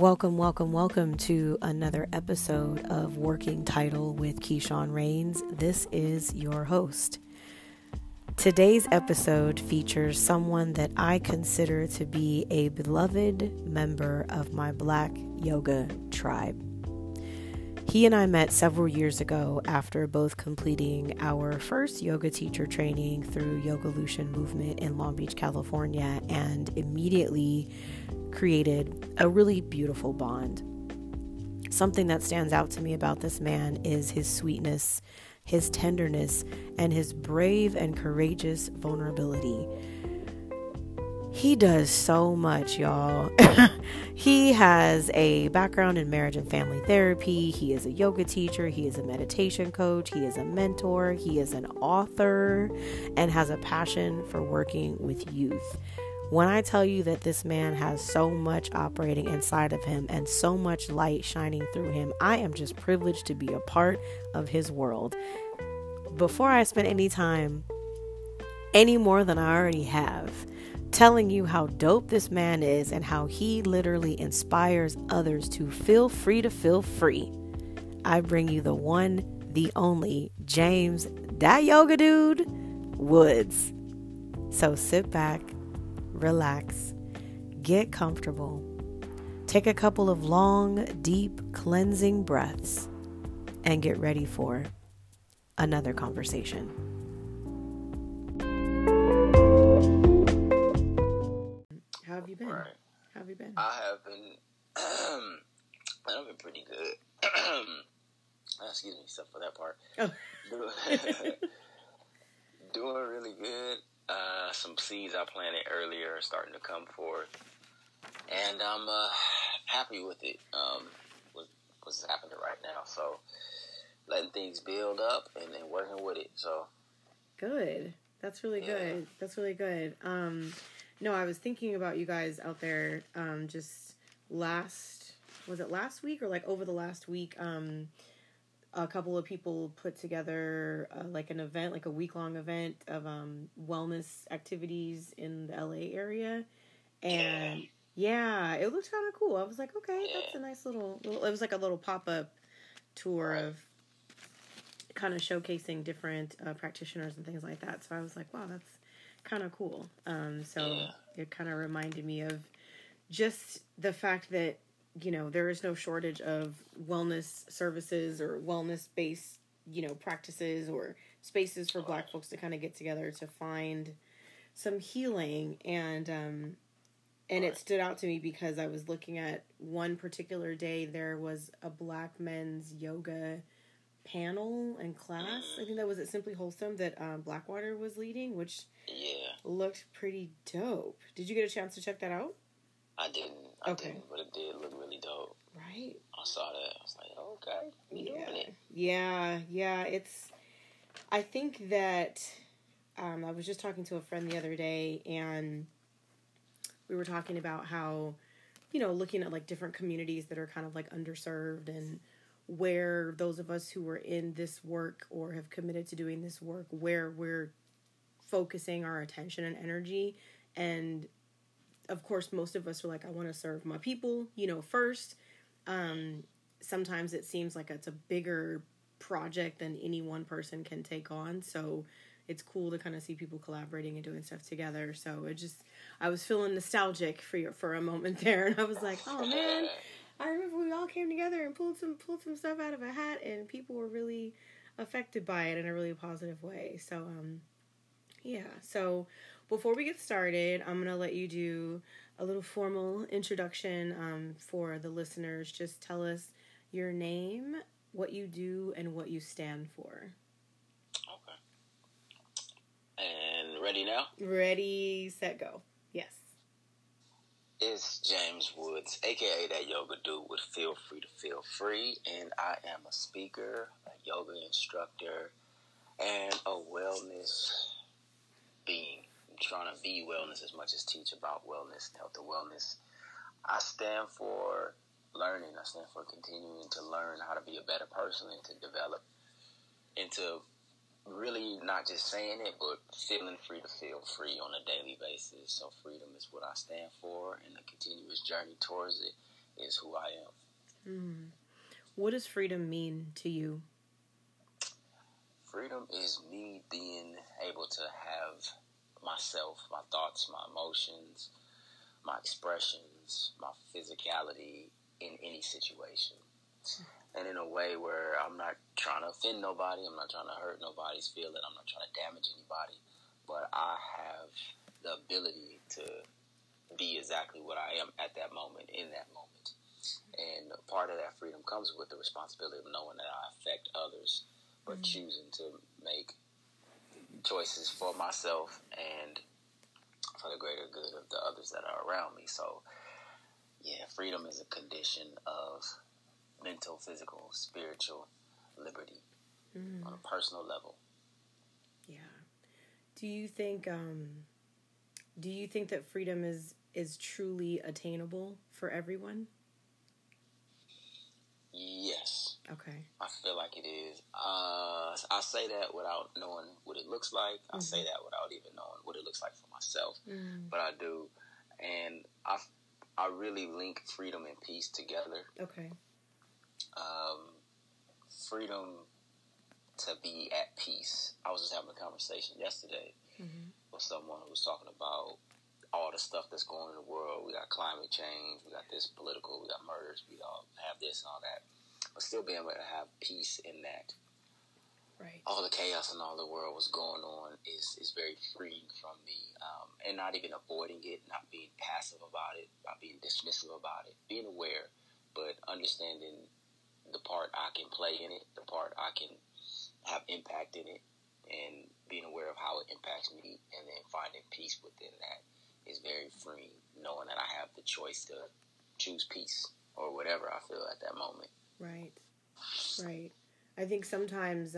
Welcome to another episode of Working Title with Keyshawn Raines. This is your host. Today's episode features someone that I consider to be a beloved member of my Black yoga tribe. He and I met several years ago after both completing our first yoga teacher training through Yogalution Movement in Long Beach, California, and immediately created a really beautiful bond. Something that stands out to me about this man is his sweetness, his tenderness, and his brave and courageous vulnerability. He does so much, y'all. He has a background in marriage and family therapy. He is a yoga teacher. He is a meditation coach. He is a mentor. He is an author and has a passion for working with youth. When I tell you that this man has so much operating inside of him and so much light shining through him, I am just privileged to be a part of his world. Before I spend any time, any more than I already have, telling you how dope this man is and how he literally inspires others to feel free to feel free, I bring you the one, the only, James, that yoga dude, Woods. So sit back, relax, get comfortable, take a couple of long, deep, cleansing breaths, and get ready for another conversation. How have you been? I've been pretty good. Excuse me, Seth, for that part. Oh. Doing really good. Some seeds I planted earlier are starting to come forth, and I'm happy with it. With what's happening right now. So letting things build up and then working with it. So good. That's really good. That's really good. No, I was thinking about you guys out there, just last week or like over the last week, a couple of people put together like an event, like a week-long event of wellness activities in the LA area. And yeah, it looked kind of cool. I was like, okay, that's a nice little it was like a little pop-up tour of kind of showcasing different practitioners and things like that. So I was like, wow, that's kind of cool. It kind of reminded me of just the fact that, you know, there is no shortage of wellness services or wellness-based, you know, practices or spaces for Black folks to kind of get together to find some healing. And it stood out to me because I was looking at one particular day, there was a Black men's yoga panel and class. I think that was at Simply Wholesome that Blackwater was leading, which looked pretty dope. Did you get a chance to check that out? I didn't, but it did look really dope. Right? I saw that. I was like, oh, okay, doing it. Yeah. I think that I was just talking to a friend the other day, and we were talking about how, you know, looking at like different communities that are kind of like underserved and where those of us who are in this work or have committed to doing this work, where we're focusing our attention and energy. And of course, most of us are like, I want to serve my people, you know, first. Sometimes it seems like it's a bigger project than any one person can take on. So it's cool to kind of see people collaborating and doing stuff together. So I was feeling nostalgic for a moment there. And I was like, oh man, I remember we all came together and pulled some stuff out of a hat, and people were really affected by it in a really positive way. So, So before we get started, I'm going to let you do a little formal introduction for the listeners. Just tell us your name, what you do, and what you stand for. Okay. And ready now? Ready, set, go. Yes. It's James Woods, a.k.a. that yoga dude with Feel Free to Feel Free, and I am a speaker, a yoga instructor, and a wellness being. I'm trying to be wellness as much as teach about wellness, health and wellness. I stand for learning. I stand for continuing to learn how to be a better person and to develop into really not just saying it, but feeling free to feel free on a daily basis. So freedom is what I stand for, and a continuous journey towards it. is who I am. Mm. What does freedom mean to you? Freedom is me being able to have myself, my thoughts, my emotions, my expressions, my physicality in any situation. And in a way where I'm not trying to offend nobody, I'm not trying to hurt nobody's feeling, I'm not trying to damage anybody, but I have the ability to be exactly what I am at that moment, in that moment. And part of that freedom comes with the responsibility of knowing that I affect others, but mm-hmm. choosing to make choices for myself and for the greater good of the others that are around me. So, yeah, freedom is a condition of mental, physical, spiritual liberty on a personal level. Yeah. Do you think that freedom is truly attainable for everyone? Yes. Okay. I feel like it is. I say that without knowing what it looks like. Mm-hmm. I say that without even knowing what it looks like for myself. Mm-hmm. But I do. And I really link freedom and peace together. Okay. Freedom to be at peace. I was just having a conversation yesterday with someone who was talking about all the stuff that's going on in the world. We got climate change, we got this political, we got murders, we all have this and all that, but still being able to have peace in that. Right. All the chaos and all the world was going on is very freeing from me, and not even avoiding it, not being passive about it, not being dismissive about it, being aware, but understanding the part I can play in it, the part I can have impact in it, and being aware of how it impacts me, and then finding peace within that is very freeing, knowing that I have the choice to choose peace or whatever I feel at that moment. Right, right. I think sometimes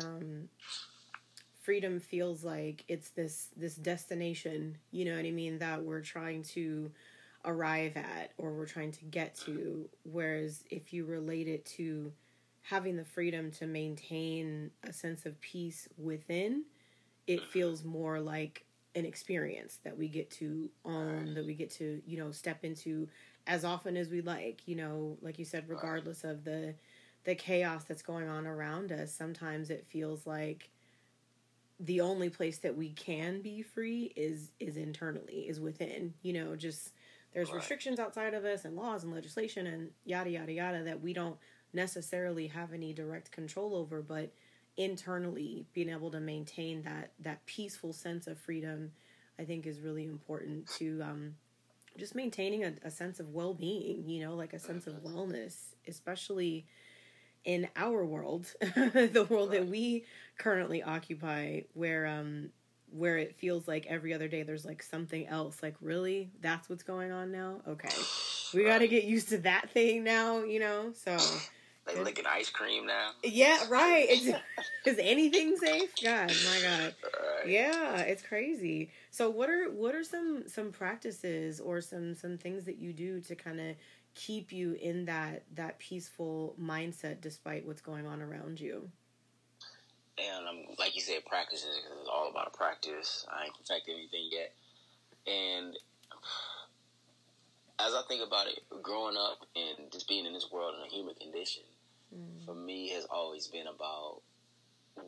freedom feels like it's this destination, you know what I mean, that we're trying to arrive at or we're trying to get to, whereas if you relate it to having the freedom to maintain a sense of peace within, it feels more like an experience that we get to own, that we get to, you know, step into as often as we like, you know, like you said, regardless of the chaos that's going on around us. Sometimes it feels like the only place that we can be free is internally, is within, you know, just there's restrictions outside of us and laws and legislation and yada, yada, yada that we don't necessarily have any direct control over, but internally being able to maintain that peaceful sense of freedom, I think, is really important to just maintaining a sense of well-being, you know, like a sense of wellness, especially in our world, the world that we currently occupy, where it feels like every other day there's like something else, like really, that's what's going on now? Okay. We got to get used to that thing now, you know? So they licking ice cream now. Yeah, right. Is anything safe? God, my God. Right. Yeah, it's crazy. So what are some practices or some things that you do to kind of keep you in that peaceful mindset despite what's going on around you? And like you said, practices, because it's all about a practice. I ain't perfected anything yet. And as I think about it, growing up and just being in this world in a human condition, for me has always been about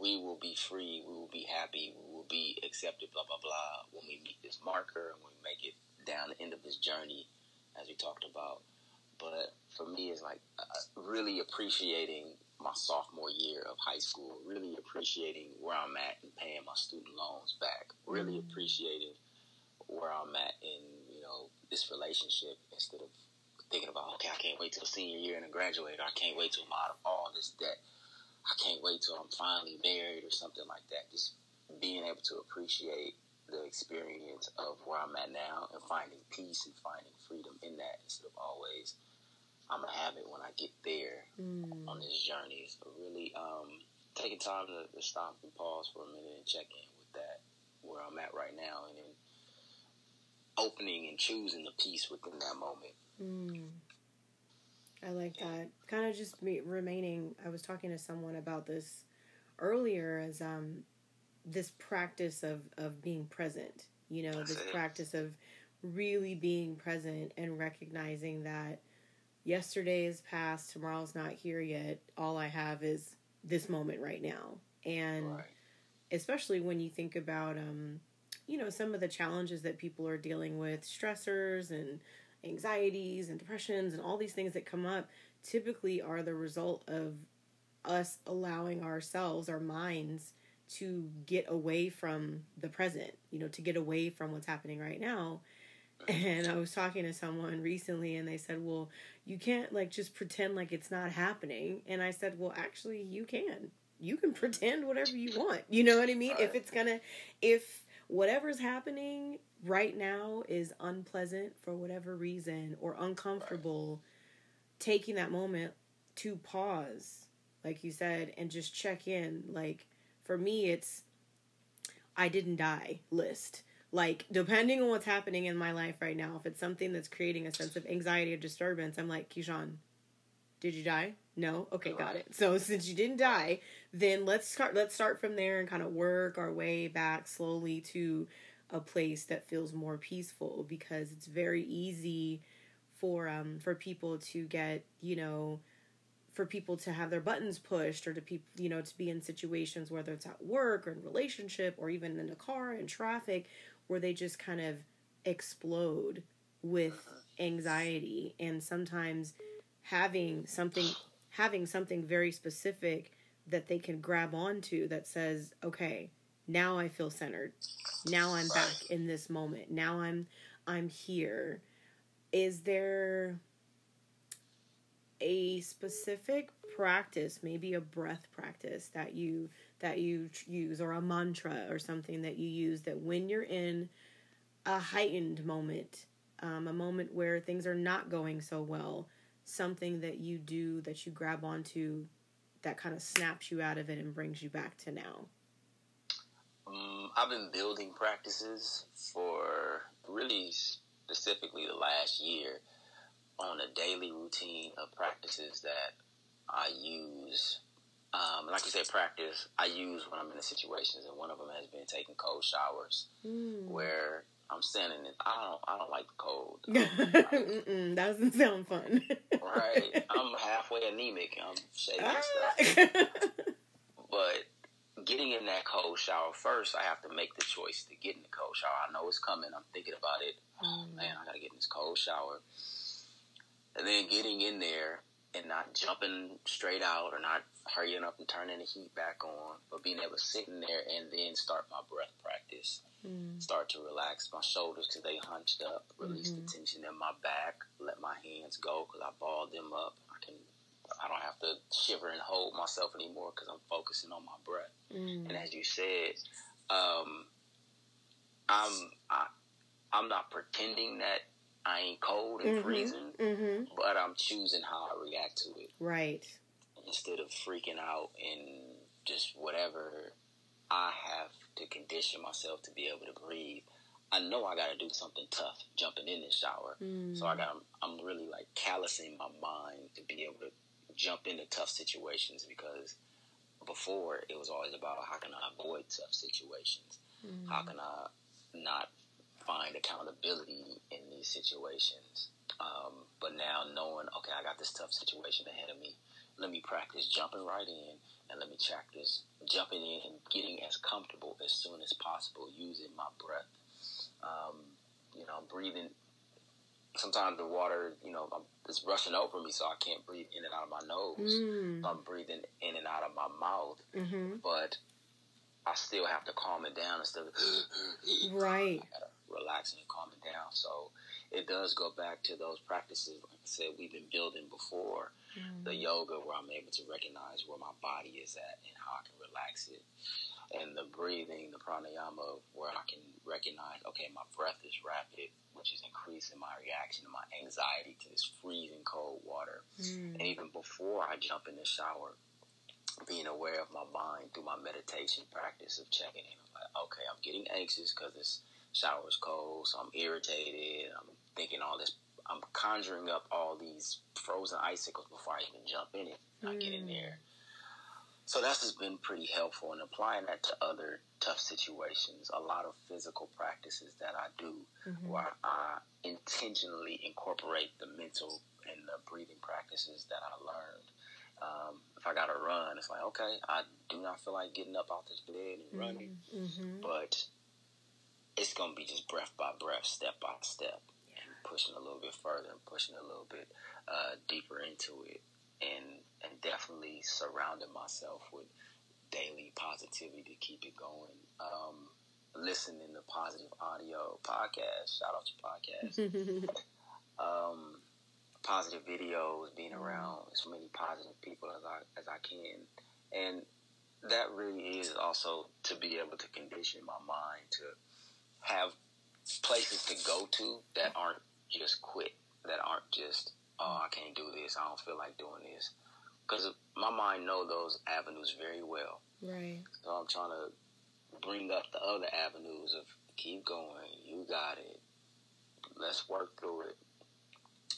we will be free, we will be happy, we will be accepted, blah, blah, blah, when we meet this marker and when we make it down the end of this journey, as we talked about. But for me, it's like really appreciating my sophomore year of high school, really appreciating where I'm at and paying my student loans back, really appreciating where I'm at in, you know, this relationship, instead of thinking about, okay, I can't wait till senior year and I graduate, or I can't wait till I'm out of all this debt, I can't wait till I'm finally married or something like that. Just being able to appreciate the experience of where I'm at now and finding peace and finding freedom in that, instead of always, I'm going to have it when I get there on this journey. So really taking time to stop and pause for a minute and check in with that, where I'm at right now, and then opening and choosing the peace within that moment. I like that. Kind of just remaining. I was talking to someone about this earlier, as this practice of being present, you know, this practice of really being present and recognizing that yesterday is past, tomorrow's not here yet. All I have is this moment right now. And right. Especially when you think about, you know, some of the challenges that people are dealing with, stressors and anxieties and depressions and all these things that come up typically are the result of us allowing ourselves, our minds, to get away from the present, you know, to get away from what's happening right now. And I was talking to someone recently and they said, well, you can't like just pretend like it's not happening. And I said, well, actually you can pretend whatever you want. You know what I mean? Right. If whatever's happening right now is unpleasant for whatever reason or uncomfortable, right. Taking that moment to pause, like you said, and just check in. Like for me, it's I didn't die list. Like, depending on what's happening in my life right now, if it's something that's creating a sense of anxiety or disturbance, I'm like, Keyshawn, did you die? No? Okay, got it. So since you didn't die, then let's start from there and kind of work our way back slowly to a place that feels more peaceful, because it's very easy for people to get, you know, for people to have their buttons pushed, or to people, you know, to be in situations, whether it's at work or in relationship or even in a car and traffic, where they just kind of explode with anxiety. And sometimes having something very specific that they can grab onto that says, okay, now I feel centered. Now I'm back in this moment. Now I'm here. Is there a specific practice, maybe a breath practice that you use, or a mantra or something that you use, that when you're in a heightened moment, a moment where things are not going so well, something that you do that you grab onto that kind of snaps you out of it and brings you back to now? I've been building practices for really specifically the last year on a daily routine of practices that I use. Like you said, practice, I use when I'm in the situations, and one of them has been taking cold showers, where I'm standing in, I don't like the cold. That doesn't sound fun. Right. I'm halfway anemic. I'm shaking stuff. But getting in that cold shower first, I have to make the choice to get in the cold shower. I know it's coming. I'm thinking about it. Oh, man, I got to get in this cold shower. And then getting in there and not jumping straight out or not hurrying up and turning the heat back on, but being able to sit in there and then start my breath practice. Start to relax my shoulders because they hunched up, release the tension in my back, let my hands go because I balled them up. I don't have to shiver and hold myself anymore because I'm focusing on my breath. And as you said, I'm not pretending that I ain't cold and freezing, but I'm choosing how I react to it. Right. Instead of freaking out and just whatever, I have to condition myself to be able to breathe. I know I got to do something tough jumping in this shower. So I'm really like callousing my mind to be able to jump into tough situations, because before it was always about how can I avoid tough situations? How can I not find accountability in these situations? But now knowing, okay, I got this tough situation ahead of me. Let me practice jumping right in, and let me practice jumping in and getting as comfortable as soon as possible using my breath. You know, I'm breathing. Sometimes the water, you know, it's rushing over me, so I can't breathe in and out of my nose. I'm breathing in and out of my mouth, but I still have to calm it down instead of right. Relaxing and calming down. So it does go back to those practices, like I said, we've been building before the yoga, where I'm able to recognize where my body is at and how I can relax it, and the breathing, the pranayama, where I can recognize, okay, my breath is rapid, which is increasing my reaction and my anxiety to this freezing cold water. And even before I jump in the shower, being aware of my mind through my meditation practice of checking in. I'm like, okay, I'm getting anxious because this shower is cold, so I'm irritated, I'm thinking all this, I'm conjuring up all these frozen icicles before I even jump in it. I get in there, So that's just been pretty helpful, and applying that to other tough situations. A lot of physical practices that I do where I intentionally incorporate the mental and the breathing practices that I learned. If I got to run, it's like, okay, I do not feel like getting up out this bed and running, but it's going to be just breath by breath, step by step, and pushing a little bit further and pushing a little bit deeper into it. And definitely surrounding myself with daily positivity to keep it going. Listening to positive audio podcasts, shout out to podcasts. Positive videos, being around as many positive people as I can. And that really is also to be able to condition my mind to have places to go to that aren't just quit, that aren't just, oh, I can't do this, I don't feel like doing this. Because my mind knows those avenues very well. Right. So I'm trying to bring up the other avenues of keep going, you got it, let's work through it.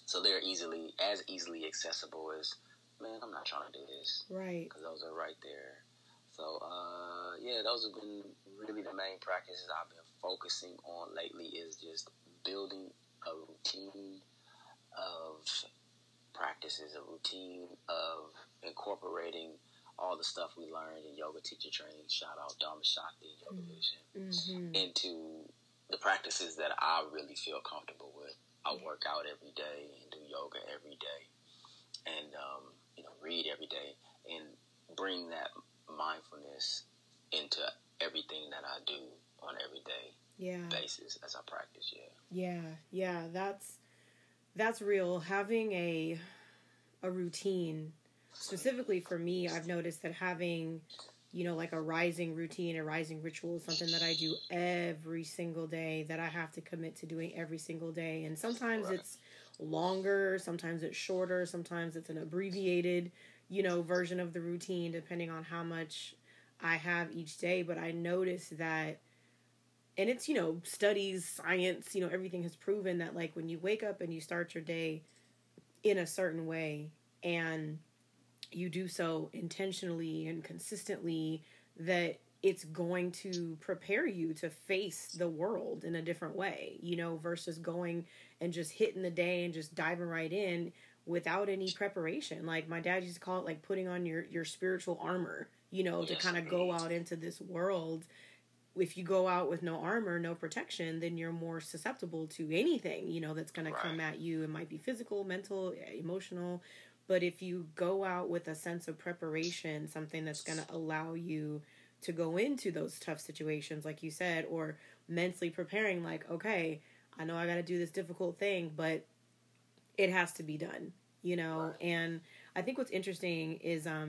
So they're as easily accessible as, man, I'm not trying to do this. Right. Because those are right there. So, yeah, those have been really the main practices I've been focusing on lately is just building a routine of practices, a routine of incorporating all the stuff we learned in yoga teacher training, shout out Dharma Shakti and Yogalution, into the practices that I really feel comfortable with. I work out every day and do yoga every day and, read every day and bring that mindfulness into everything that I do on every day basis as I practice. Yeah. That's real. Having a routine, specifically for me, I've noticed that having, like a rising routine, a rising ritual is something that I do every single day, that I have to commit to doing every single day. And sometimes it's longer, sometimes it's shorter, sometimes it's an abbreviated, version of the routine, depending on how much I have each day. But I notice that, and it's, studies, science, everything has proven that, like, when you wake up and you start your day in a certain way and you do so intentionally and consistently, that it's going to prepare you to face the world in a different way, versus going and just hitting the day and just diving right in without any preparation. Like, my dad used to call it, like, putting on your spiritual armor, to kind of go out into this world. If you go out with no armor, no protection, then you're more susceptible to anything, that's going to come at you. It might be physical, mental, emotional. But if you go out with a sense of preparation, something that's going to allow you to go into those tough situations, like you said, or mentally preparing, like, okay, I know I got to do this difficult thing, but it has to be done, And I think what's interesting is, I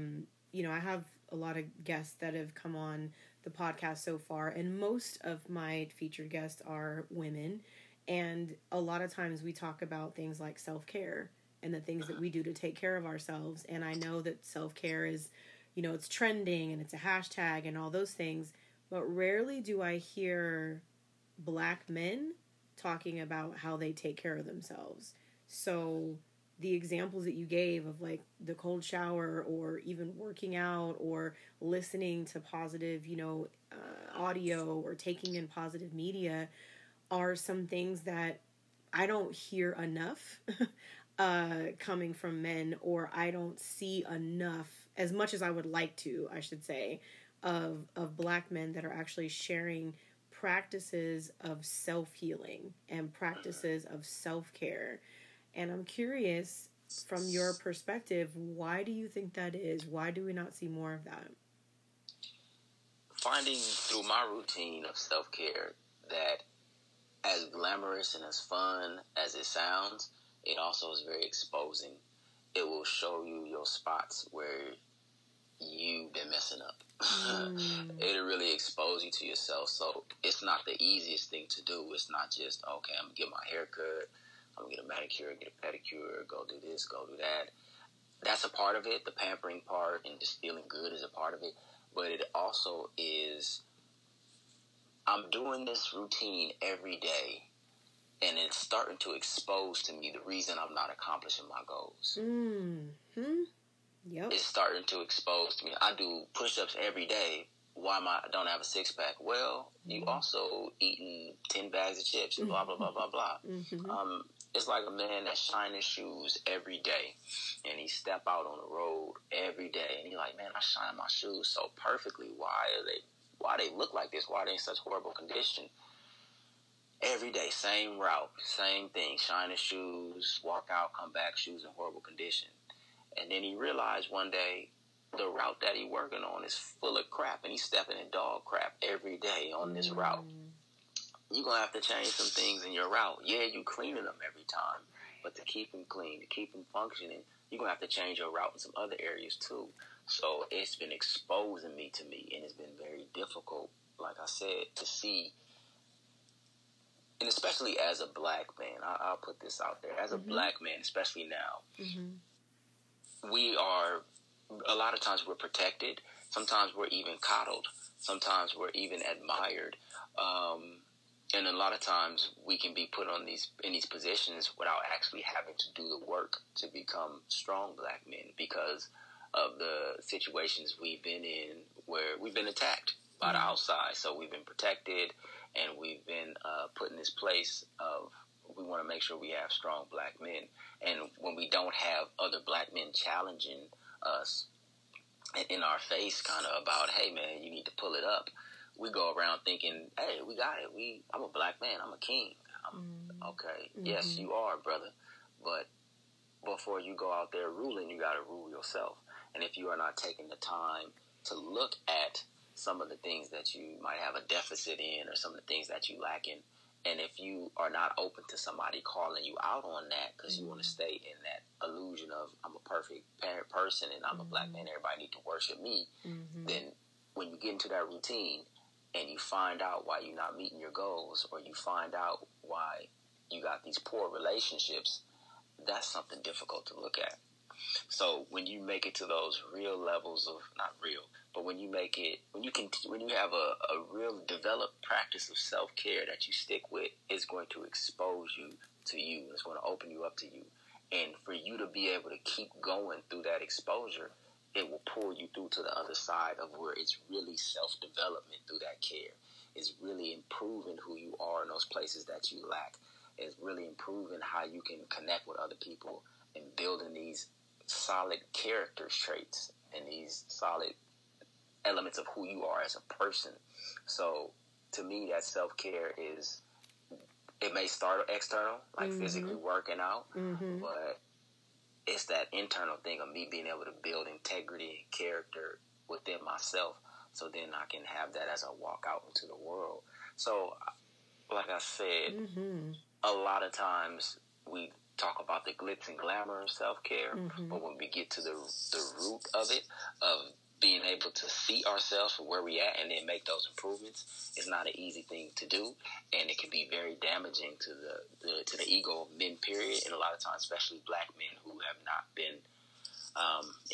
have a lot of guests that have come on the podcast so far, and most of my featured guests are women, and a lot of times we talk about things like self-care and the things that we do to take care of ourselves. And I know that self-care is, it's trending and it's a hashtag and all those things, but rarely do I hear Black men talking about how they take care of themselves. So the examples that you gave of, like, the cold shower or even working out or listening to positive, audio or taking in positive media are some things that I don't hear enough coming from men, or I don't see enough, as much as I would like to, I should say, of Black men that are actually sharing practices of self-healing and practices of self-care. And I'm curious, from your perspective, why do you think that is? Why do we not see more of that? Finding through my routine of self-care that, as glamorous and as fun as it sounds, it also is very exposing. It will show you your spots where you've been messing up. It'll really expose you to yourself. So it's not the easiest thing to do. It's not just, okay, I'm going to get my hair cut, I'm going to get a manicure, get a pedicure, go do this, go do that. That's a part of it. The pampering part and just feeling good is a part of it. But it also is, I'm doing this routine every day, and it's starting to expose to me the reason I'm not accomplishing my goals. Yep. It's starting to expose to me. I do push-ups every day. Why am I don't have a six-pack? Well, you also eating 10 bags of chips and blah, blah, blah, blah, blah. Mm-hmm. It's like a man that shine his shoes every day, and he step out on the road every day, and he like, man, I shine my shoes so perfectly. Why they look like this? Why they in such horrible condition? Every day, same route, same thing. Shine his shoes, walk out, come back, shoes in horrible condition. And then he realized one day the route that he working on is full of crap, and he's stepping in dog crap every day on this route. You're going to have to change some things in your route. Yeah, you cleaning them every time, but to keep them clean, to keep them functioning, you're going to have to change your route in some other areas too. So it's been exposing me to me, and it's been very difficult, like I said, to see. And especially as a black man, I'll put this out there. As a black man, especially now, we are, a lot of times we're protected. Sometimes we're even coddled. Sometimes we're even admired. And a lot of times we can be put on these in these positions without actually having to do the work to become strong black men because of the situations we've been in where we've been attacked by the outside. So we've been protected and we've been put in this place of we want to make sure we have strong black men. And when we don't have other black men challenging us and in our face kind of about, hey, man, you need to pull it up. We go around thinking, hey, we got it. I'm a black man. I'm a king. Okay. Mm-hmm. Yes, you are, brother. But before you go out there ruling, you got to rule yourself. And if you are not taking the time to look at some of the things that you might have a deficit in or some of the things that you lack in, and if you are not open to somebody calling you out on that because you want to stay in that illusion of I'm a perfect parent person and I'm a black man, everybody need to worship me, then when you get into that routine, and you find out why you're not meeting your goals, or you find out why you got these poor relationships, that's something difficult to look at. So when you make it to those real levels of, not real, but when you make it, when you have a real developed practice of self-care that you stick with, it's going to expose you to you. It's going to open you up to you. And for you to be able to keep going through that exposure, it will pull you through to the other side of where it's really self-development through that care. It's really improving who you are in those places that you lack. It's really improving how you can connect with other people and building these solid character traits and these solid elements of who you are as a person. So to me, that self-care is, it may start external, like physically working out, but it's that internal thing of me being able to build integrity and character within myself so then I can have that as I walk out into the world. So, like I said, a lot of times we talk about the glitz and glamour of self-care, but when we get to the root of it, of being able to see ourselves for where we at and then make those improvements, is not an easy thing to do, and it can be very damaging to the ego of men, period, and a lot of times, especially black men who have not been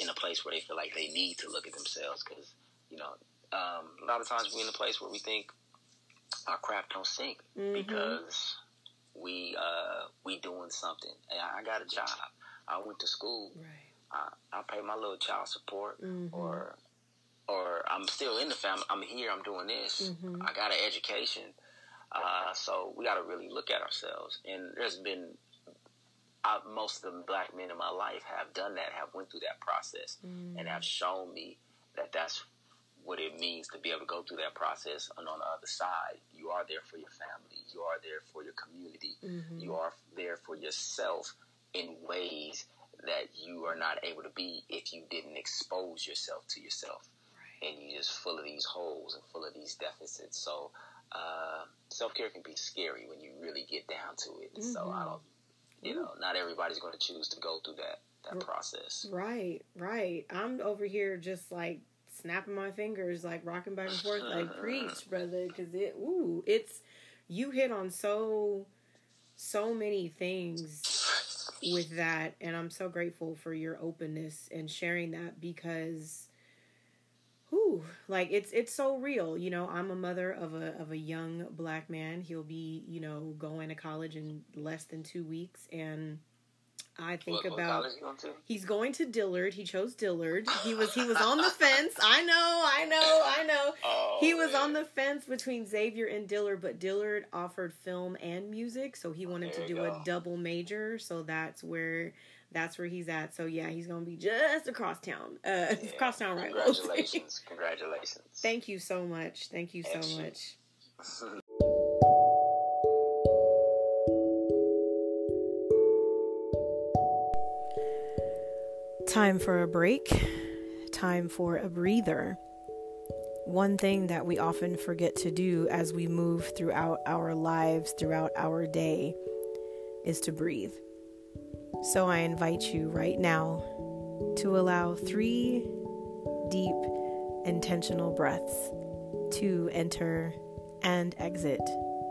in a place where they feel like they need to look at themselves, because, you know, a lot of times we're in a place where we think our crap don't sink because we doing something. And I got a job. I went to school. Right. I pay my little child support, or I'm still in the family. I'm here. I'm doing this. I got an education. So we got to really look at ourselves. And there's been, most of the black men in my life have done that, have went through that process and have shown me that that's what it means to be able to go through that process. And on the other side, you are there for your family. You are there for your community. You are there for yourself in ways that you are not able to be if you didn't expose yourself to yourself. Right. And you're just full of these holes and full of these deficits. So self-care can be scary when you really get down to it. So I don't, you know, not everybody's going to choose to go through that process. Right, right. I'm over here just like snapping my fingers, like rocking back and forth, like preach, brother, because it's, you hit on so many things with that, and I'm so grateful for your openness and sharing that, because like it's so real. You know, I'm a mother of a young black man. He'll be, you know, going to college in less than 2 weeks, and I think what about college you going to? He's going to Dillard. He chose Dillard. He was on the fence. I know. Oh, he was on the fence between Xavier and Dillard, but Dillard offered film and music, so he wanted to do a double major. So that's where he's at. So yeah, he's gonna be just across town. Across town rivals. Congratulations. Thank you so much. Thank you so much. Time for a break, time for a breather. One thing that we often forget to do as we move throughout our lives, throughout our day, is to breathe. So I invite you right now to allow 3 deep, intentional breaths to enter and exit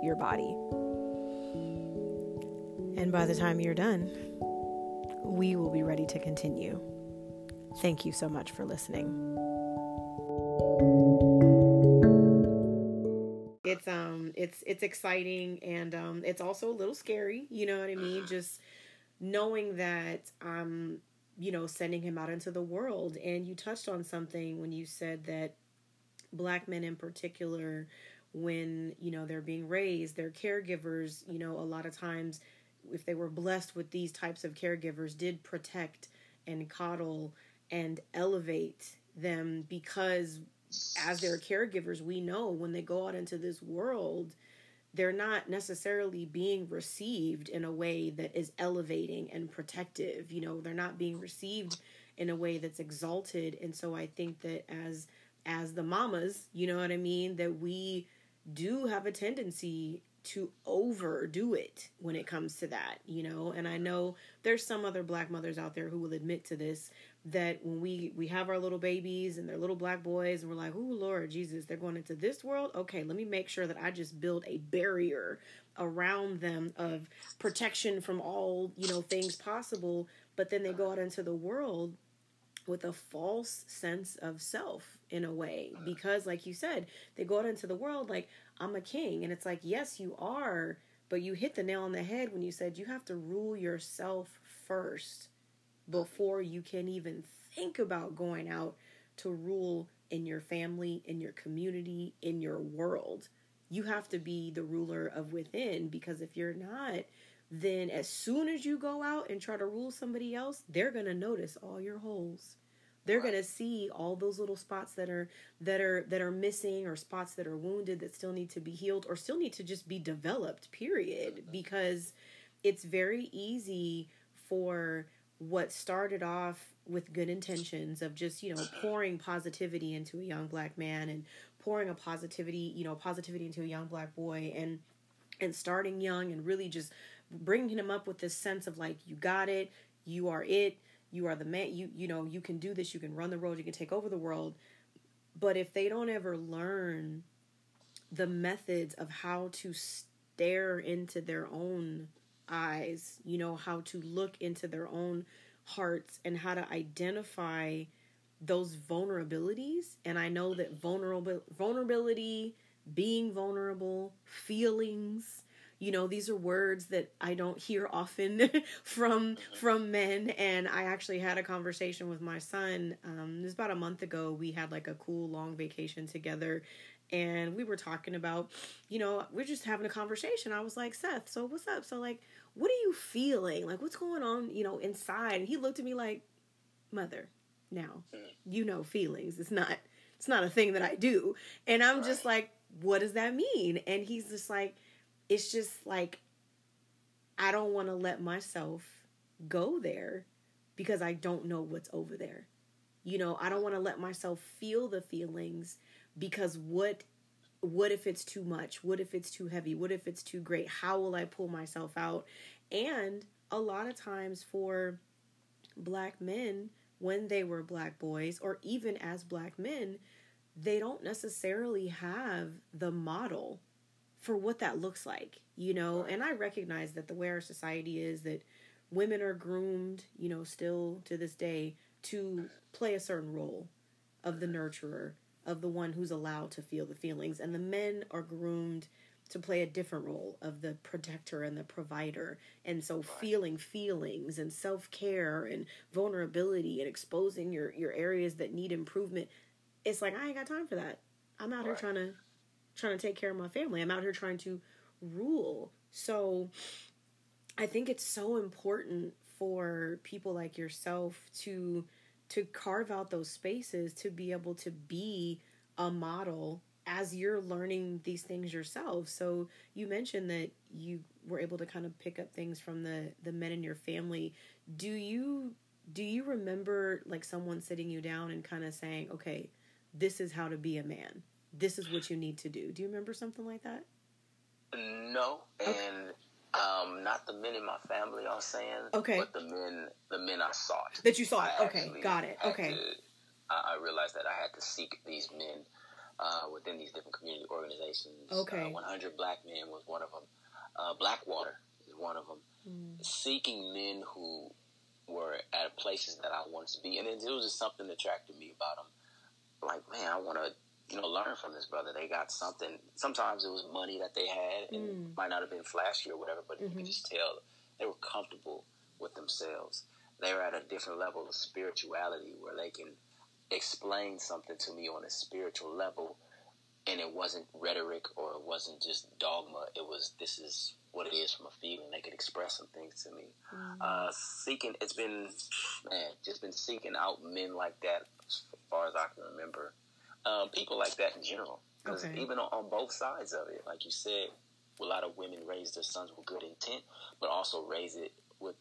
your body. And by the time you're done, we will be ready to continue. Thank you so much for listening. It's exciting, and it's also a little scary, you know what I mean? Just knowing that I'm, sending him out into the world. And you touched on something when you said that Black men in particular, when, they're being raised, their caregivers, a lot of times, if they were blessed with these types of caregivers, did protect and coddle and elevate them, because as their caregivers, we know when they go out into this world, they're not necessarily being received in a way that is elevating and protective. They're not being received in a way that's exalted. And so I think that as the mamas, that we do have a tendency to overdo it when it comes to that, and I know there's some other Black mothers out there who will admit to this, that when we have our little babies and their little Black boys, and we're like, oh Lord Jesus, they're going into this world. Okay, let me make sure that I just build a barrier around them of protection from all, things possible. But then they go out into the world with a false sense of self in a way, because like you said, they go out into the world like, I'm a king. And it's like, yes, you are, but you hit the nail on the head when you said you have to rule yourself first before you can even think about going out to rule in your family, in your community, in your world. You have to be the ruler of within, because if you're not, then as soon as you go out and try to rule somebody else, they're going to notice all your holes. They're going to see all those little spots that are missing, or spots that are wounded that still need to be healed, or still need to just be developed, period. Because it's very easy for what started off with good intentions of just, pouring positivity into a young Black man, and pouring a positivity, positivity into a young Black boy, and starting young, and really just bringing him up with this sense of like, you got it, you are it. You are the man, you can do this, you can run the road, you can take over the world. But if they don't ever learn the methods of how to stare into their own eyes, how to look into their own hearts, and how to identify those vulnerabilities. And I know that vulnerability, being vulnerable, feelings, these are words that I don't hear often from men. And I actually had a conversation with my son. It was about a month ago. We had like a cool long vacation together, and we were talking about, we're just having a conversation. I was like, Seth, so what's up? So like, what are you feeling? Like, what's going on, inside? And he looked at me like, mother, now, feelings. It's not a thing that I do. And I'm just like, what does that mean? And he's just like, it's just like, I don't want to let myself go there because I don't know what's over there. I don't want to let myself feel the feelings, because what if it's too much? What if it's too heavy? What if it's too great? How will I pull myself out? And a lot of times for Black men, when they were Black boys, or even as Black men, they don't necessarily have the model for what that looks like, and I recognize that the way our society is, that women are groomed, still to this day, to play a certain role of the nurturer, of the one who's allowed to feel the feelings, and the men are groomed to play a different role of the protector and the provider. And so feeling feelings and self-care and vulnerability and exposing your areas that need improvement. It's like, I ain't got time for that. I'm out here trying to take care of my family. I'm out here trying to rule. So I think it's so important for people like yourself to carve out those spaces to be able to be a model as you're learning these things yourself. So you mentioned that you were able to kind of pick up things from the men in your family. Do you remember like someone sitting you down and kind of saying, okay, this is how to be a man. This is what you need to do. Do you remember something like that? No. Okay. And not the men in my family, I'm saying, but the men I sought. That you sought. I realized that I had to seek these men within these different community organizations. Okay. 100 Black Men was one of them. Blackwater is one of them. Mm. Seeking men who were at places that I wanted to be. And it was just something that attracted me about them. Like, man, I want to, learn from this brother. They got something. Sometimes it was money that they had, and it might not have been flashy or whatever, but you could just tell they were comfortable with themselves. They were at a different level of spirituality where they can explain something to me on a spiritual level, and it wasn't rhetoric or it wasn't just dogma. It was, this is what it is from a feeling. They could express some things to me. It's been seeking out men like that as far as I can remember. People like that in general, because even on both sides of it, like you said, a lot of women raise their sons with good intent, but also raise them with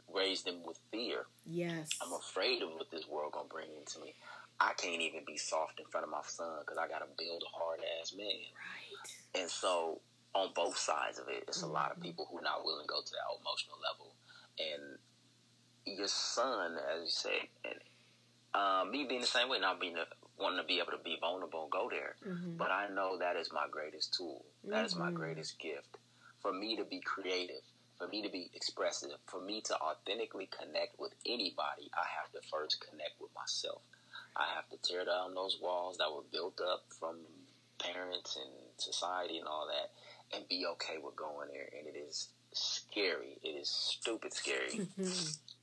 fear. Yes, I'm afraid of what this world gonna bring into me. I can't even be soft in front of my son because I gotta build a hard ass man. Right. And so on both sides of it, it's a lot of people who are not willing to go to that emotional level. And your son, as you said, and me being the same way, not being wanting to be able to be vulnerable and go there. But I know that is my greatest tool. That is my greatest gift. For me to be creative, for me to be expressive, for me to authentically connect with anybody, I have to first connect with myself. I have to tear down those walls that were built up from parents and society and all that, and be okay with going there. And it is scary. It is stupid scary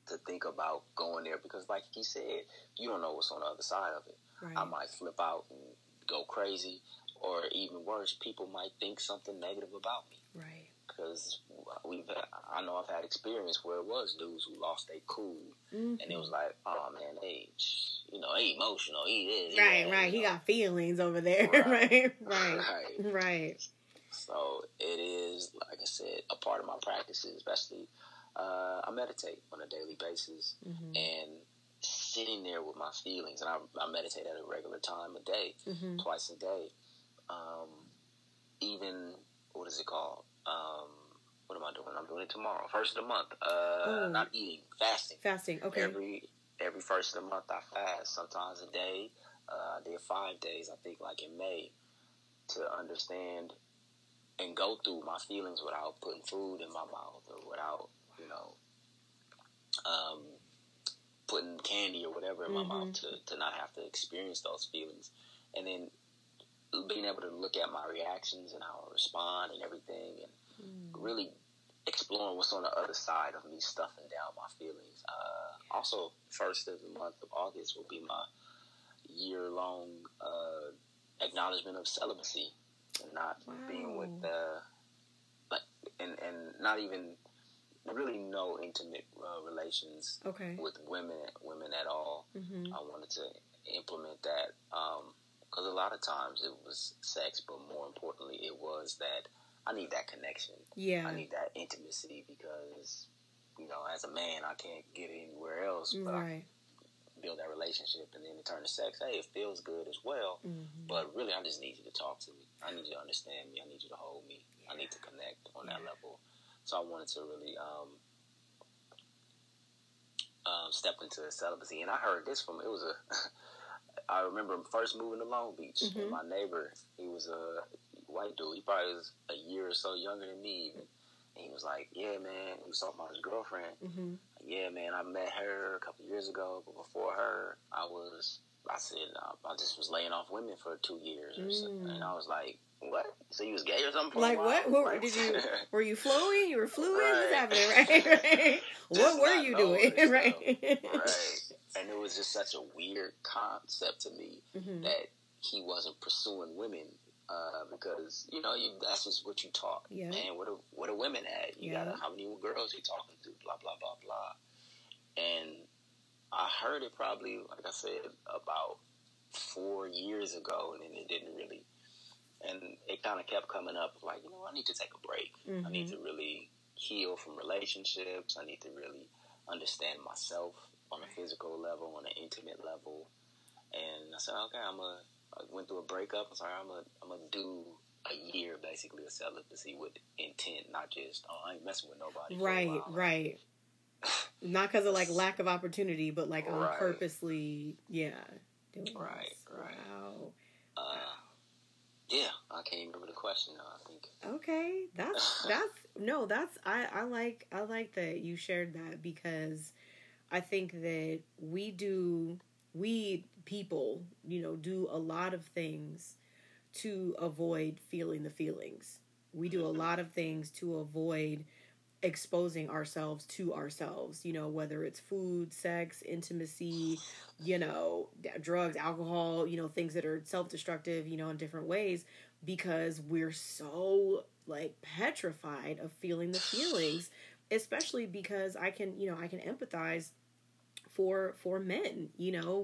to think about going there because, like he said, you don't know what's on the other side of it. Right. I might flip out and go crazy, or even worse, people might think something negative about me. Right. Because I know I've had experience where it was dudes who lost their cool, and it was like, oh man, they emotional, he is. Right, he got feelings over there, right. So it is, like I said, a part of my practices, especially, I meditate on a daily basis, and sitting there with my feelings, and I meditate at a regular time a day, twice a day, even, what is it called? What am I doing? I'm doing it tomorrow, first of the month. Not eating, fasting. Fasting, okay. Every first of the month I fast. Sometimes a day. I did 5 days, I think, like in May, to understand and go through my feelings without putting food in my mouth or without, putting candy or whatever in my mouth to not have to experience those feelings. And then being able to look at my reactions and how I respond and everything, and really exploring what's on the other side of me stuffing down my feelings. Also, first of the month of August will be my year-long acknowledgement of celibacy and not being with and not even really no intimate relations with women at all. I wanted to implement that. Because a lot of times it was sex, but more importantly, it was that I need that connection. Yeah. I need that intimacy because, as a man, I can't get it anywhere else. But I build that relationship, and then it turned to sex. Hey, it feels good as well. But really, I just need you to talk to me. I need you to understand me. I need you to hold me. Yeah. I need to connect on that level. So I wanted to really step into celibacy. And I heard this from, it was a... I remember first moving to Long Beach, and my neighbor, he was a white dude. He probably was a year or so younger than me, even. And he was like, yeah, man. He was talking about his girlfriend. Yeah, man, I met her a couple years ago, but before her, I said, I just was laying off women for 2 years or so. And I was like, what? So you was gay or something? Like what? Like, did you? Were you flowing? You were fluid. Right. What's happening? Right. What were you doing? Yourself. Right. And it was just such a weird concept to me that he wasn't pursuing women because that's just what you taught. Yeah. Man, what are women at? You got how many girls you talking to? Blah blah blah blah. And I heard it probably, like I said, about 4 years ago, and then it didn't really. And it kind of kept coming up, like, I need to take a break. Mm-hmm. I need to really heal from relationships. I need to really understand myself on a physical level, on an intimate level. And I said, okay, I went through a breakup. I was like, I'm gonna do a year, basically, of celibacy with intent, not just, I ain't messing with nobody. Right, right. Not because of, like, lack of opportunity, but, like, on purposely, Right, right. Wow. Yeah, I can't remember the question now, I think. Okay, I like that you shared that, because I think that we people, do a lot of things to avoid feeling the feelings. We do a lot of things to avoid exposing ourselves to ourselves, whether it's food, sex, intimacy, drugs, alcohol, things that are self-destructive, in different ways, because we're so like petrified of feeling the feelings, especially because I can empathize for men,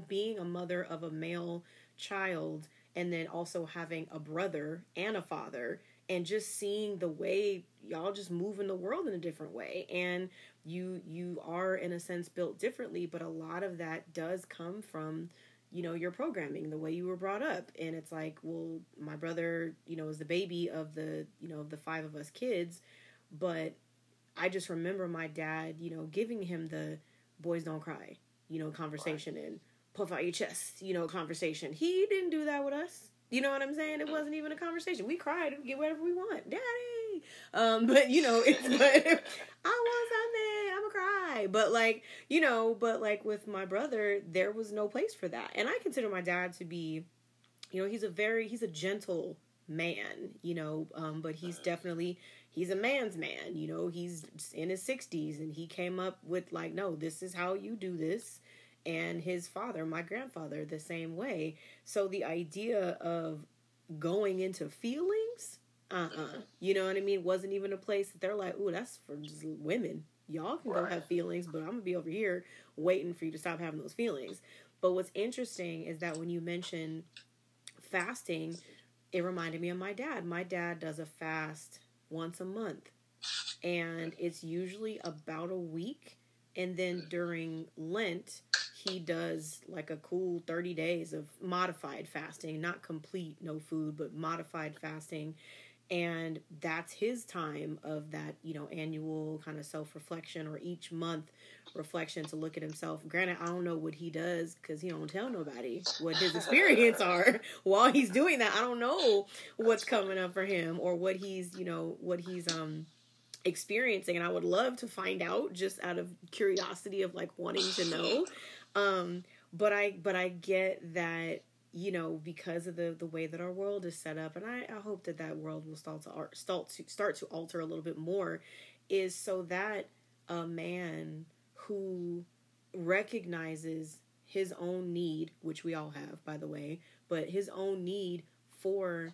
being a mother of a male child and then also having a brother and a father. And just seeing the way y'all just move in the world in a different way. And you are, in a sense, built differently. But a lot of that does come from, your programming, the way you were brought up. And it's like, well, my brother, is the baby of the, of the five of us kids. But I just remember my dad, giving him the boys don't cry, conversation and puff out your chest, conversation. He didn't do that with us. You know what I'm saying? It wasn't even a conversation. We cried and get whatever we want. Daddy. But, I want something. I'm going to cry. But, with my brother, there was no place for that. And I consider my dad to be, he's a gentle man, but he's definitely, he's a man's man. He's in his 60s and he came up with no, this is how you do this. And his father, my grandfather, the same way. So the idea of going into feelings, you know what I mean? Wasn't even a place that they're like, ooh, that's for just women. Y'all can go have feelings, but I'm going to be over here waiting for you to stop having those feelings. But what's interesting is that when you mention fasting, it reminded me of my dad. My dad does a fast once a month. And it's usually about a week. And then during Lent, he does a cool 30 days of modified fasting, not complete, no food, but modified fasting. And that's his time of that, annual kind of self-reflection or each month reflection to look at himself. Granted, I don't know what he does because he don't tell nobody what his experience are while he's doing that. I don't know what's coming up for him or what he's, experiencing. And I would love to find out just out of curiosity of wanting to know. But I get that, because of the way that our world is set up, and I hope that world will start to alter a little bit more, is so that a man who recognizes his own need, which we all have, by the way, but his own need for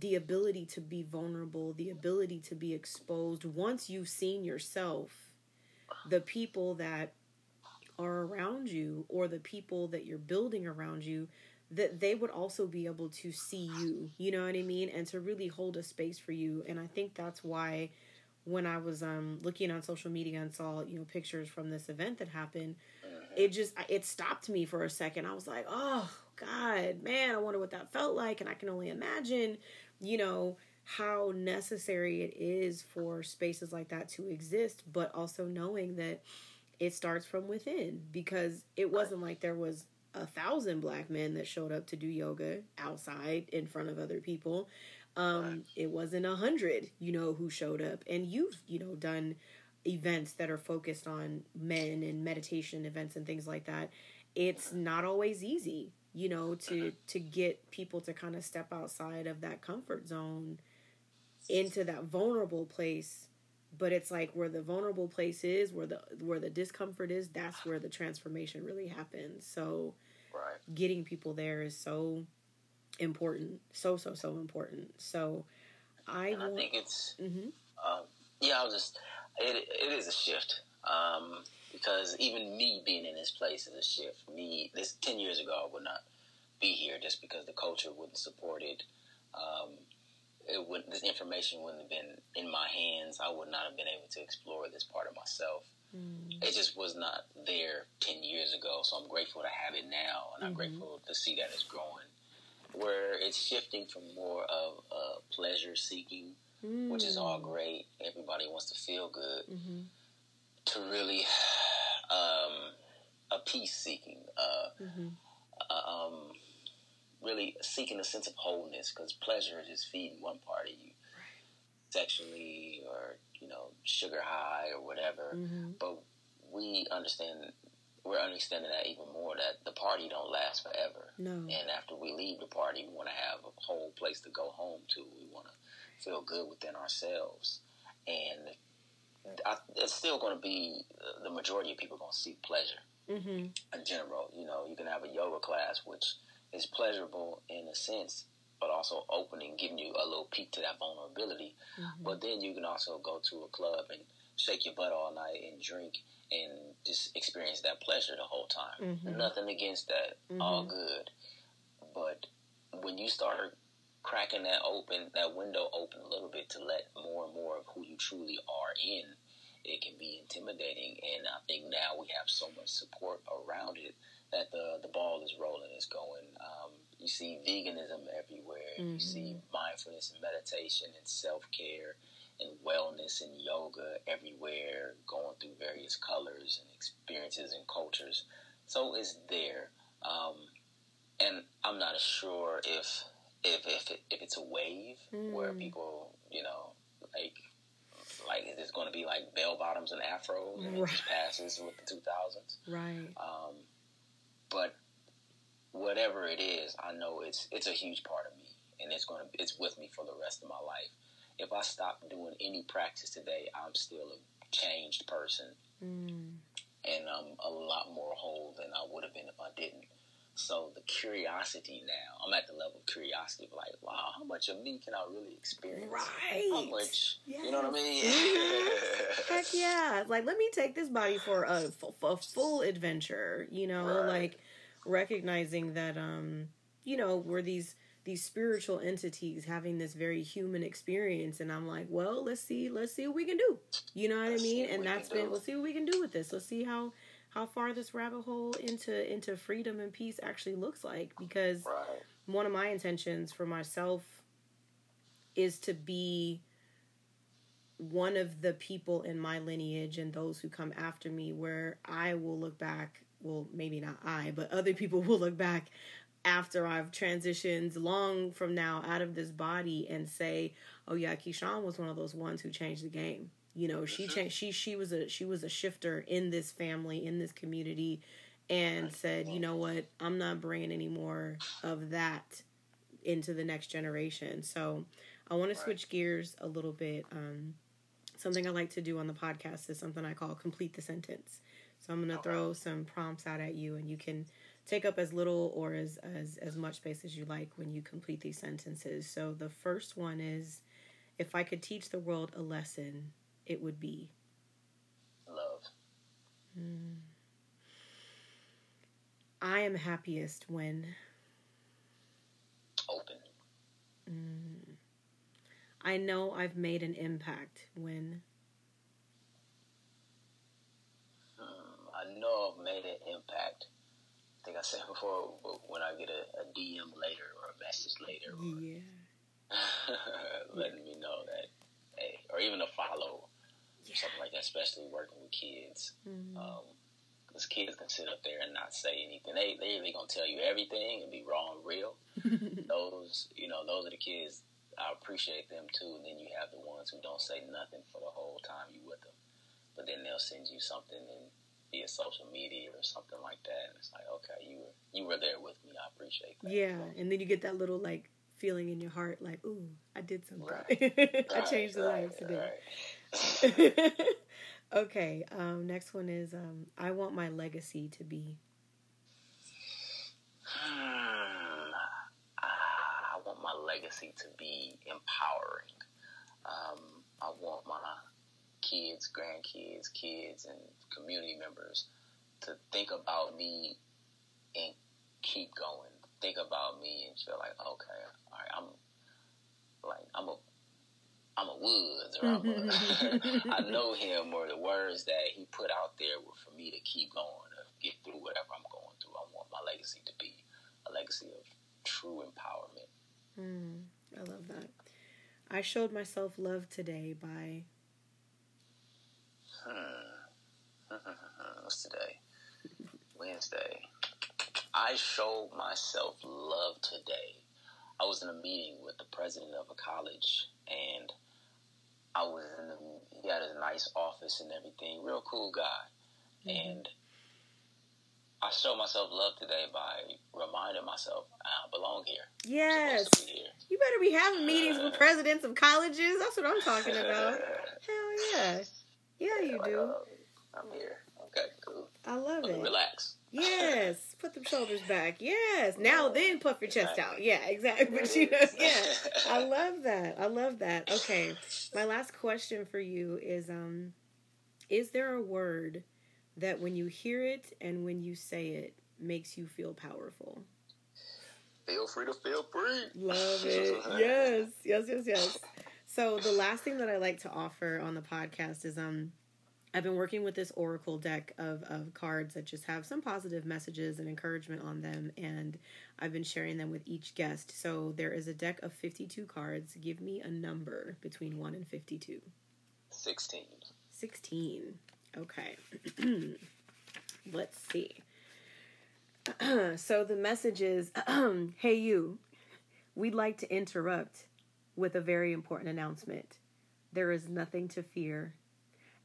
the ability to be vulnerable, the ability to be exposed. Once you've seen yourself, the people that are around you or the people that you're building around you, that they would also be able to see you, you know what I mean? And to really hold a space for you. And I think that's why when I was looking on social media and saw, pictures from this event that happened, it stopped me for a second. I was like, oh God, man, I wonder what that felt like. And I can only imagine, how necessary it is for spaces like that to exist, but also knowing that it starts from within, because it wasn't like there was 1,000 Black men that showed up to do yoga outside in front of other people. It wasn't 100, who showed up. And you've, done events that are focused on men and meditation events and things like that. It's not always easy you know, to get people to kind of step outside of that comfort zone into that vulnerable place. But it's like where the vulnerable place is, where the discomfort is, that's where the transformation really happens. So right. Getting people there is so important. So important. So I think it's, mm-hmm. It is a shift. Because even me being in this place is a shift. This 10 years ago, I would not be here just because the culture wouldn't support it. This information wouldn't have been in my hands. I would not have been able to explore this part of myself. Mm. It just was not there 10 years ago. So I'm grateful to have it now. And I'm grateful to see that it's growing, where it's shifting from more of pleasure seeking, which is all great. Everybody wants to feel good, to really a peace seeking, really seeking a sense of wholeness, because pleasure is just feeding one part of you, right. sexually or, sugar high or whatever. Mm-hmm. But we're understanding that even more, that the party don't last forever. No. And after we leave the party, we want to have a whole place to go home to. We want to feel good within ourselves. And it's still going to be the majority of people are going to seek pleasure in general. You can have a yoga class, which is pleasurable in a sense, but also opening, giving you a little peek to that vulnerability. Mm-hmm. But then you can also go to a club and shake your butt all night and drink and just experience that pleasure the whole time. Mm-hmm. Nothing against that. Mm-hmm. All good. But when you start cracking that window open a little bit to let more and more of who you truly are in, it can be intimidating. And I think now we have so much support around it that the ball is rolling, it's going. You see veganism everywhere. Mm-hmm. You see mindfulness and meditation and self-care and wellness and yoga everywhere, going through various colors and experiences and cultures. So it's there. And I'm not sure if it's a wave where people, like is this going to be like bell bottoms and afros and it just passes with the 2000s? Right. But whatever it is, I know it's a huge part of me, and it's with me for the rest of my life. If I stop doing any practice today, I'm still a changed person, and I'm a lot more whole than I would have been if I didn't. So the curiosity now, I'm at the level of curiosity of like, wow, how much of me can I really experience? Right. How much, yes. You know what I mean? Yes. Heck yeah. Like, let me take this body for a full adventure, right. Like recognizing that, we're these spiritual entities having this very human experience. And I'm like, well, let's see what we can do. You know what I mean? And that's been, let's see what we can do with this. Let's see how far this rabbit hole into freedom and peace actually looks like, because one of my intentions for myself is to be one of the people in my lineage and those who come after me where I will look back, well, maybe not I, but other people will look back after I've transitioned long from now out of this body and say, oh yeah, Keyshawn was one of those ones who changed the game. She changed. She was a shifter in this family, in this community, and said, you know what, I'm not bringing any more of that into the next generation. So I want to switch gears a little bit. Something I like to do on the podcast is something I call complete the sentence. So I'm going to throw some prompts out at you, and you can take up as little or as much space as you like when you complete these sentences. So the first one is, if I could teach the world a lesson, it would be love. I am happiest when open. I know I've made an impact when I know I've made an impact. I think I said before, when I get a DM later or a message later, or letting me know that, hey, or even a follow. Something like that, especially working with kids. Because kids can sit up there and not say anything. They're going to tell you everything and be raw and real. Those are the kids. I appreciate them, too. And then you have the ones who don't say nothing for the whole time you with them. But then they'll send you something and via social media or something like that. And it's like, okay, you were there with me. I appreciate that. Yeah, so. And then you get that little, like, feeling in your heart, like, ooh, I did something. Right. I changed the lives today. Right. Okay, next one is, I want my legacy to be. I want my legacy to be empowering. I want my kids, grandkids, kids, and community members to think about me and keep going. Think about me and feel like, okay, all right, I'm a Woods, or I know him, or the words that he put out there were for me to keep going, or get through whatever I'm going through. I want my legacy to be a legacy of true empowerment. I love that. I showed myself love today by... What's today? Wednesday. I showed myself love today. I was in a meeting with the president of a college, and he had a nice office and everything, real cool guy. Mm-hmm. And I showed myself love today by reminding myself I belong here. Yes. I'm supposed to be here. You better be having meetings with presidents of colleges. That's what I'm talking about. Hell yeah. Yeah, you do. I'm here. Okay, cool. I love it. Relax. Yes. Put them shoulders back. Yes. Now then puff your chest out. Yeah, exactly. But you know, yeah. I love that. I love that. Okay. My last question for you is there a word that when you hear it and when you say it makes you feel powerful? Feel free to feel free. Love it. Yes. Yes, yes, yes. So the last thing that I like to offer on the podcast is I've been working with this oracle deck of cards that just have some positive messages and encouragement on them, and I've been sharing them with each guest. So there is a deck of 52 cards. Give me a number between 1 and 52. 16. 16. Okay. Let's see. So the message is, hey you, we'd like to interrupt with a very important announcement. There is nothing to fear.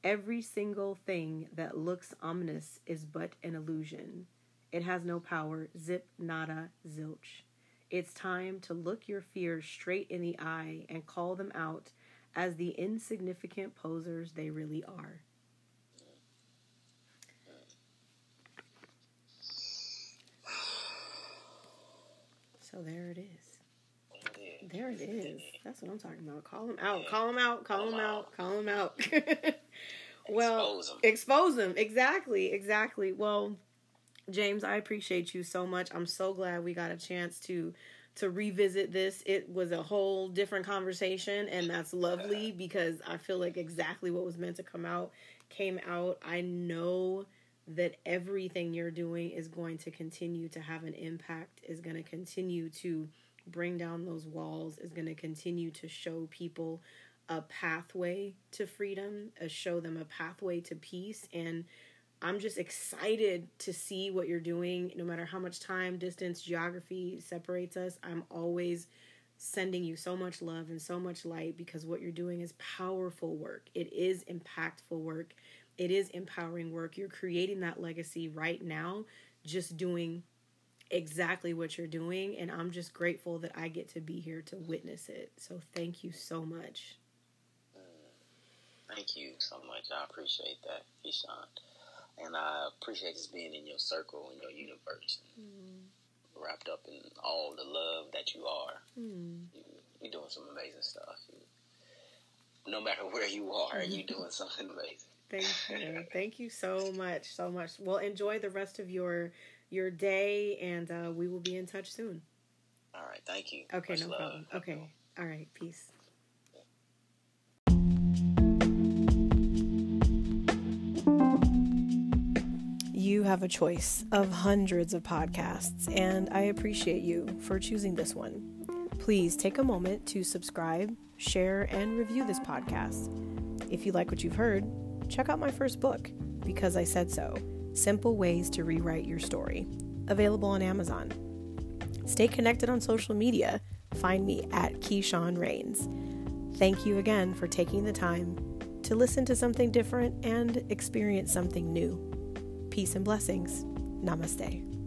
Every single thing that looks ominous is but an illusion. It has no power. Zip, nada, zilch. It's time to look your fears straight in the eye and call them out as the insignificant posers they really are. So there it is. There it is. That's what I'm talking about. Call them out. Call them out. Call them out. Call them out. Well, expose them. Exactly. Exactly. Well, James, I appreciate you so much. I'm so glad we got a chance to revisit this. It was a whole different conversation, and that's lovely because I feel like exactly what was meant to come out came out. I know that everything you're doing is going to continue to have an impact, is going to continue to bring down those walls, is going to continue to show people a pathway to freedom, show them a pathway to peace. And I'm just excited to see what you're doing. No matter how much time, distance, geography separates us, I'm always sending you so much love and so much light because what you're doing is powerful work. It is impactful work. It is empowering work. You're creating that legacy right now, just doing exactly what you're doing. And I'm just grateful that I get to be here to witness it. So thank you so much. Thank you so much. I appreciate that, Keyshawn. And I appreciate just being in your circle, in your universe, wrapped up in all the love that you are. You're doing some amazing stuff. No matter where you are, you're doing something amazing. Thank you. Thank you so much, so much. Well, enjoy the rest of your day, and we will be in touch soon. All right. Thank you. Okay, no problem. Okay. All right. Peace. You have a choice of hundreds of podcasts, and I appreciate you for choosing this one. Please take a moment to subscribe, share, and review this podcast. If you like what you've heard, check out my first book, Because I Said So, Simple Ways to Rewrite Your Story, available on Amazon. Stay connected on social media. Find me at Keyshawn Raines. Thank you again for taking the time to listen to something different and experience something new. Peace and blessings. Namaste.